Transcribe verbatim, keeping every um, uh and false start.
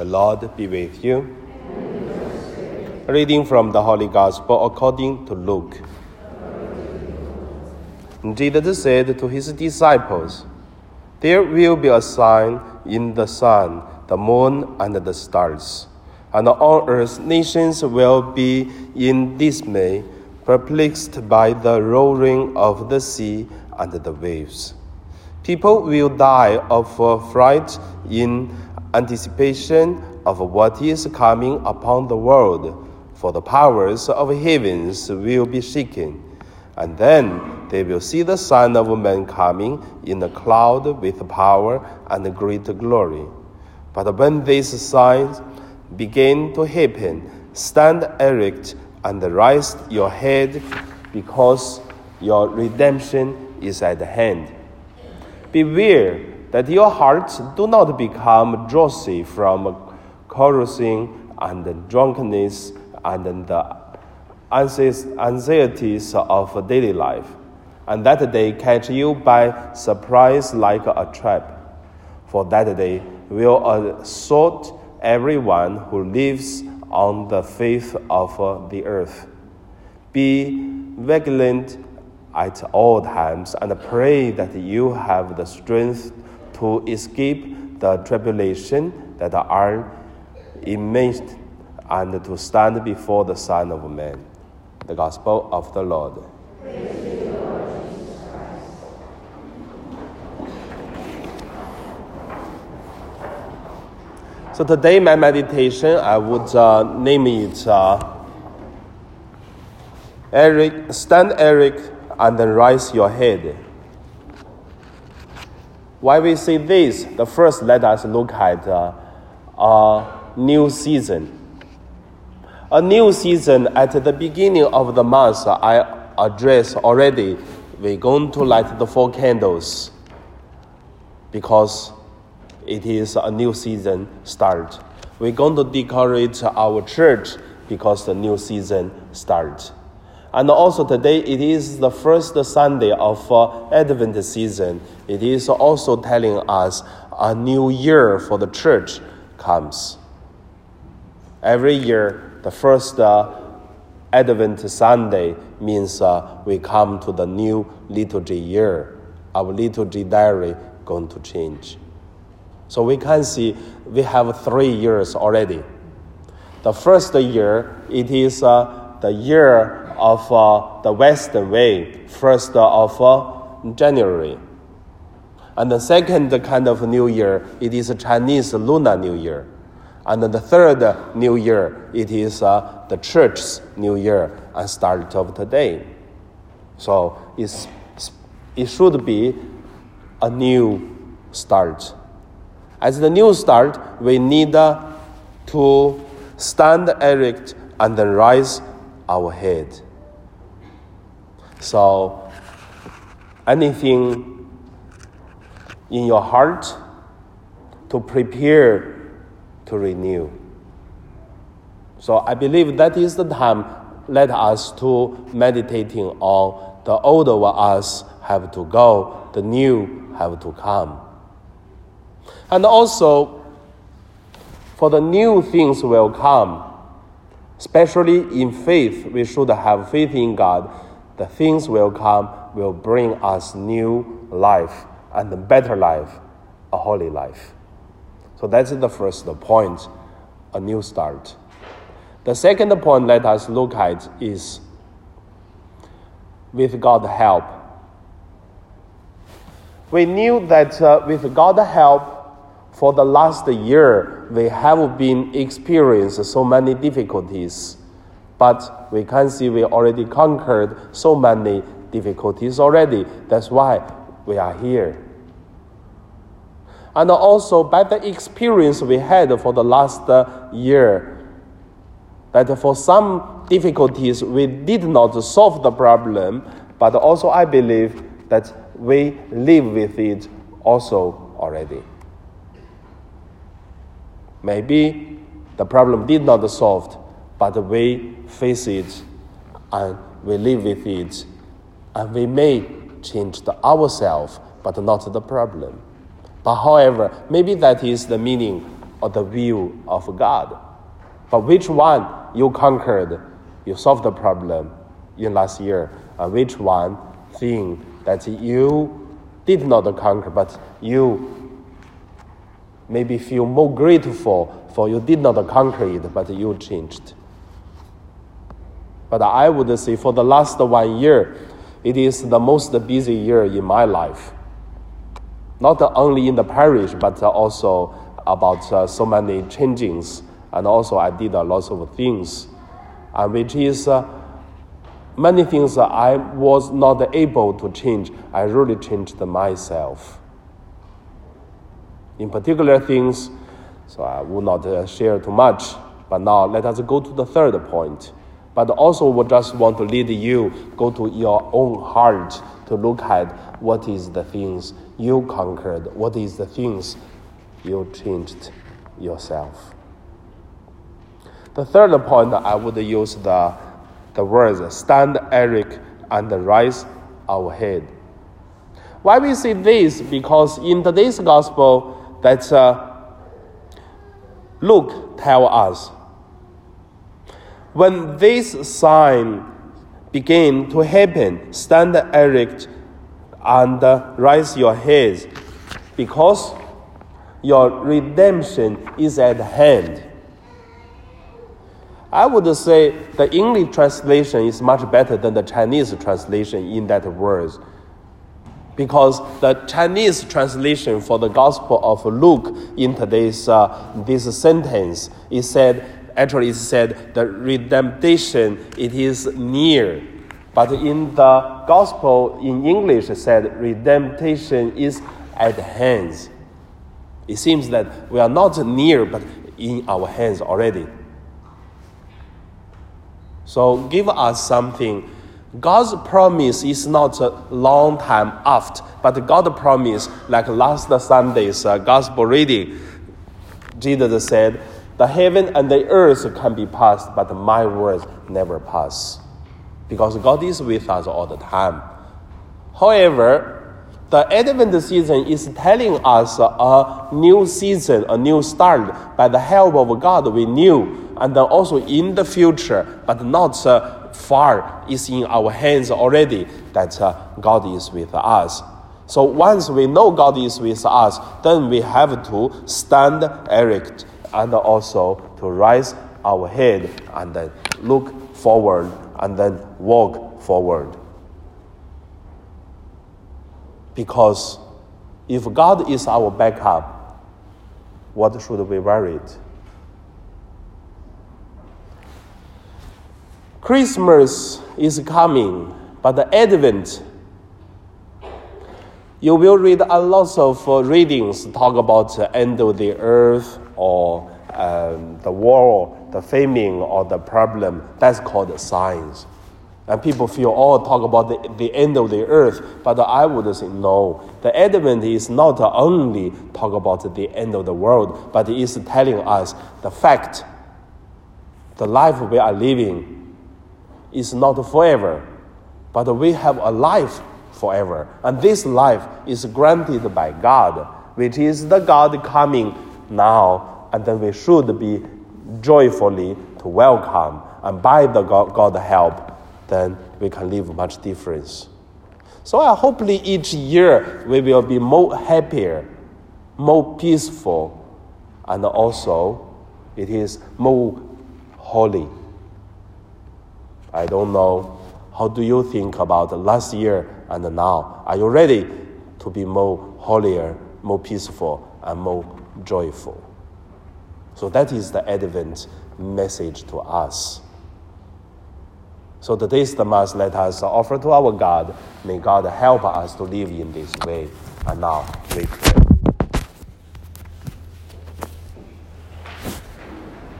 The Lord be with you. And with your spirit. Reading from the Holy Gospel according to Luke. Jesus said to his disciples, There will be a sign in the sun, the moon, and the stars. And on earth nations will be in dismay, perplexed by the roaring of the sea and the waves. People will die of fright in anticipation of what is coming upon the world, for the powers of heaven will be shaken. And then they will see the Son of Man coming in a cloud with power and great glory. But when these signs begin to happen, stand erect and raise your head, because your redemption is at hand. Beware that your hearts do not become drowsy from carousing and drunkenness and the anxieties of daily life, and that they catch you by surprise like a trap. For that day will assault everyone who lives on the face of the earth. Be vigilant at all times and pray that you have the strength to escape the tribulation that are imminent, and to stand before the Son of Man. The Gospel of the Lord. Praise to you, Lord Jesus Christ. So today, my meditation, I would uh, name it uh, Eric, Stand Eric and then raise your head. Why we say this? The first, let us look at uh, a new season. A new season at the beginning of the month. I address already. We're going to light the four candles because it is a new season start. We're going to decorate our church because the new season starts. And also today, it is the first Sunday of uh, Advent season. It is also telling us a new year for the church comes. Every year, the first uh, Advent Sunday means uh, we come to the new liturgy year. Our liturgy diary going to change. So we can see we have three years already. The first year, it is uh, the year of uh, the Western Way, first of uh, January. And the second kind of New Year, it is a Chinese Lunar New Year. And the third New Year, it is uh, the Church's New Year and start of today. So it's, it should be a new start. As the new start, we need uh, to stand erect and then rise our head. So anything in your heart to prepare to renew. So I believe that is the time let us to meditating on the old of us have to go, the new have to come. And also for the new things will come, especially in faith, we should have faith in God. The things will come will bring us new life and a better life, a holy life. So that's the first point, a new start. The second point let us look at is with God's help. We knew that uh, with God's help, for the last year, we have been experiencing so many difficulties, but we can see we already conquered so many difficulties already. That's why we are here. And also by the experience we had for the last year, that for some difficulties we did not solve the problem, but also I believe that we live with it also already. Maybe the problem did not solve, but we face it and we live with it, and we may change the ourselves, but not the problem. But however, maybe that is the meaning or the will of God. But which one you conquered, you solved the problem in last year, and which one thing that you did not conquer, but you maybe feel more grateful for you did not conquer it, but you changed. But I would say for the last one year, it is the most busy year in my life. Not only in the parish, but also about uh, so many changes. And also I did a lot of things, and which is uh, many things I was not able to change. I really changed myself. In particular things, so I will not uh, share too much. But now let us go to the third point. But also we just want to lead you, go to your own heart to look at what is the things you conquered, what is the things you changed yourself. The third point, I would use the, the words, stand erect and raise our head. Why we say this? Because in today's gospel, that uh, Luke tells us, when this sign began to happen, stand erect and uh, raise your heads, because your redemption is at hand. I would say the English translation is much better than the Chinese translation in that word, because the Chinese translation for the Gospel of Luke in today's uh, this sentence is said. Actually, it said the redemption, it is near. But in the gospel, in English, it said redemption is at hand. It seems that we are not near, but in our hands already. So give us something. God's promise is not a long time after, but God's promise, like last Sunday's uh, gospel reading, Jesus said, the heaven and the earth can be passed, but my words never pass. Because God is with us all the time. However, the Advent season is telling us a new season, a new start. By the help of God, we knew. And then also in the future, but not far, is in our hands already that God is with us. So once we know God is with us, then we have to stand erect, and also to raise our head and then look forward and then walk forward. Because if God is our backup, what should we worry about? Christmas is coming, but the Advent, you will read a lot of readings talk about the end of the earth or um, the war, the famine, or the problem. That's called signs. And people feel, oh, talk about the, the end of the earth. But I would say, no. The Advent is not only talk about the end of the world, but it is telling us the fact, the life we are living is not forever, but we have a life forever. And this life is granted by God, which is the God coming now, and then we should be joyfully to welcome, and by the God, God help, then we can live much difference. So I hope each year we will be more happier, more peaceful, and also it is more holy. I don't know. How do you think about last year and now? Are you ready to be more holier, more peaceful, and more joyful? So that is the Advent message to us. So today's the Mass, let us offer to our God. May God help us to live in this way. And now we pray.